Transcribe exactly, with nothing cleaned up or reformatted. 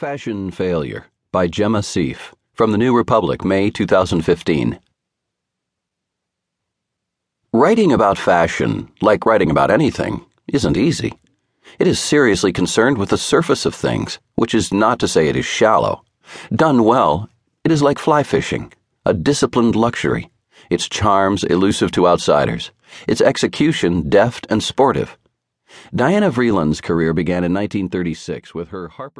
Fashion Failure by Gemma Sieff from The New Republic, May two thousand fifteen. Writing about fashion, like writing about anything, isn't easy. It is seriously concerned with the surface of things, which is not to say it is shallow. Done well, it is like fly fishing, a disciplined luxury, its charms elusive to outsiders, its execution deft and sportive. Diana Vreeland's career began in nineteen thirty-six with her Harper's